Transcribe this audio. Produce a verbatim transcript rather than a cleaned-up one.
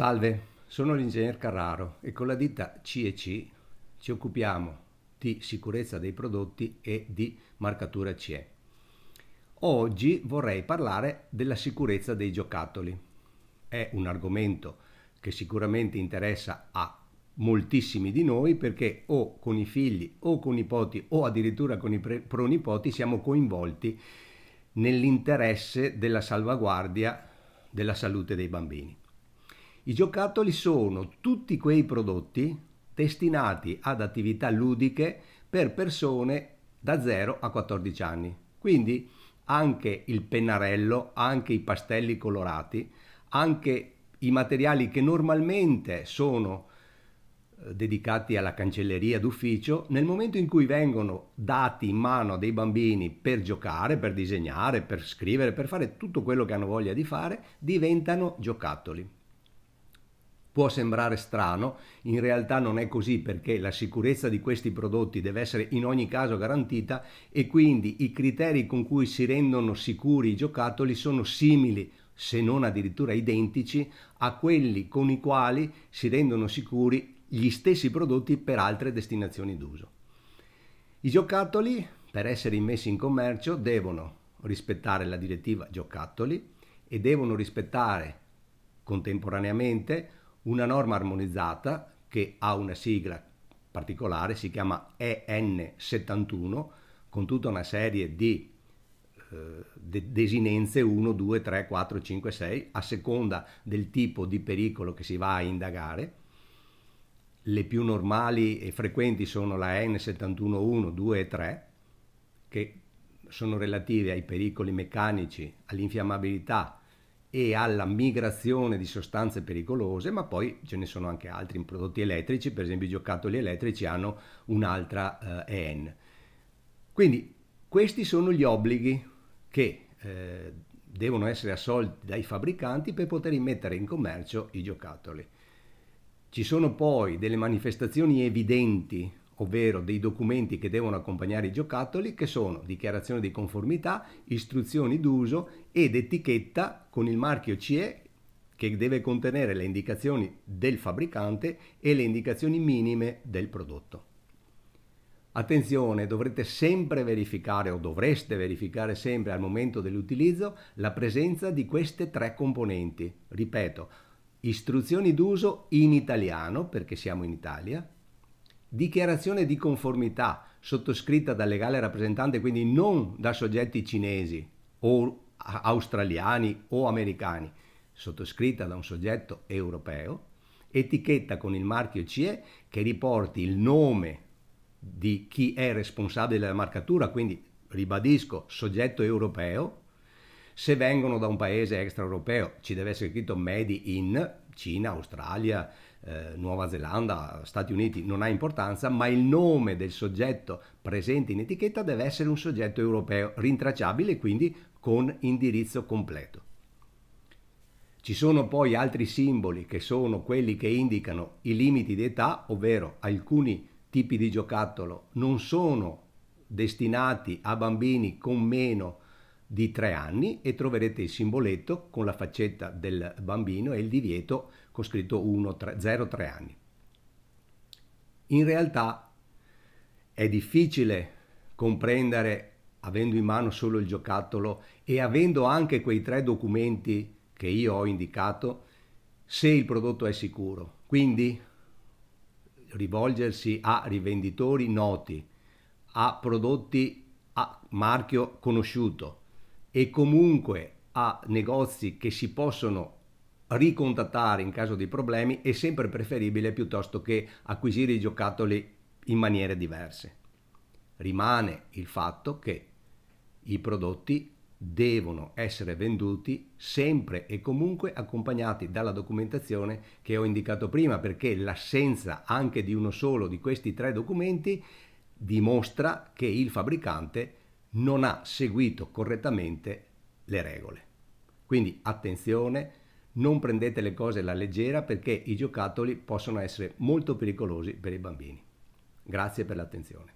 Salve, sono l'ingegner Carraro e con la ditta C E C ci occupiamo di sicurezza dei prodotti e di marcatura C E. Oggi vorrei parlare della sicurezza dei giocattoli. È un argomento che sicuramente interessa a moltissimi di noi perché o con i figli o con i nipoti o addirittura con i pronipoti siamo coinvolti nell'interesse della salvaguardia della salute dei bambini. I giocattoli sono tutti quei prodotti destinati ad attività ludiche per persone da zero a quattordici anni. Quindi anche il pennarello, anche i pastelli colorati, anche i materiali che normalmente sono dedicati alla cancelleria d'ufficio, nel momento in cui vengono dati in mano a dei bambini per giocare, per disegnare, per scrivere, per fare tutto quello che hanno voglia di fare, diventano giocattoli. Può sembrare strano, in realtà non è così perché la sicurezza di questi prodotti deve essere in ogni caso garantita e quindi i criteri con cui si rendono sicuri i giocattoli sono simili, se non addirittura identici, a quelli con i quali si rendono sicuri gli stessi prodotti per altre destinazioni d'uso. I giocattoli, per essere immessi in commercio, devono rispettare la direttiva giocattoli e devono rispettare contemporaneamente una norma armonizzata che ha una sigla particolare, si chiama E N settantuno, con tutta una serie di eh, de desinenze uno, due, tre, quattro, cinque, sei, a seconda del tipo di pericolo che si va a indagare. Le più normali e frequenti sono la E N settantuno uno, due e tre, che sono relative ai pericoli meccanici, all'infiammabilità e alla migrazione di sostanze pericolose, ma poi ce ne sono anche altri in prodotti elettrici, per esempio i giocattoli elettrici hanno un'altra eh, E N. Quindi questi sono gli obblighi che eh, devono essere assolti dai fabbricanti per poter immettere in commercio i giocattoli. Ci sono poi delle manifestazioni evidenti, ovvero dei documenti che devono accompagnare i giocattoli, che sono dichiarazione di conformità, istruzioni d'uso ed etichetta con il marchio C E che deve contenere le indicazioni del fabbricante e le indicazioni minime del prodotto. Attenzione, dovrete sempre verificare o dovreste verificare sempre al momento dell'utilizzo la presenza di queste tre componenti. Ripeto, istruzioni d'uso in italiano, perché siamo in Italia, dichiarazione di conformità sottoscritta dal legale rappresentante, quindi non da soggetti cinesi o australiani o americani, sottoscritta da un soggetto europeo, etichetta con il marchio C E che riporti il nome di chi è responsabile della marcatura, quindi ribadisco soggetto europeo. Se vengono da un paese extraeuropeo ci deve essere scritto Made in Cina, Australia, eh, Nuova Zelanda, Stati Uniti, non ha importanza, ma il nome del soggetto presente in etichetta deve essere un soggetto europeo, rintracciabile quindi con indirizzo completo. Ci sono poi altri simboli che sono quelli che indicano i limiti di età, ovvero alcuni tipi di giocattolo non sono destinati a bambini con meno di tre anni e troverete il simboletto con la faccetta del bambino e il divieto con scritto zero tre anni. In realtà è difficile comprendere, avendo in mano solo il giocattolo e avendo anche quei tre documenti che io ho indicato, se il prodotto è sicuro. Quindi rivolgersi a rivenditori noti, a prodotti a marchio conosciuto, e comunque a negozi che si possono ricontattare in caso di problemi è sempre preferibile piuttosto che acquisire i giocattoli in maniere diverse. Rimane il fatto che i prodotti devono essere venduti sempre e comunque accompagnati dalla documentazione che ho indicato prima, perché l'assenza anche di uno solo di questi tre documenti dimostra che il fabbricante non ha seguito correttamente le regole. Quindi attenzione, non prendete le cose alla leggera perché i giocattoli possono essere molto pericolosi per i bambini. Grazie per l'attenzione.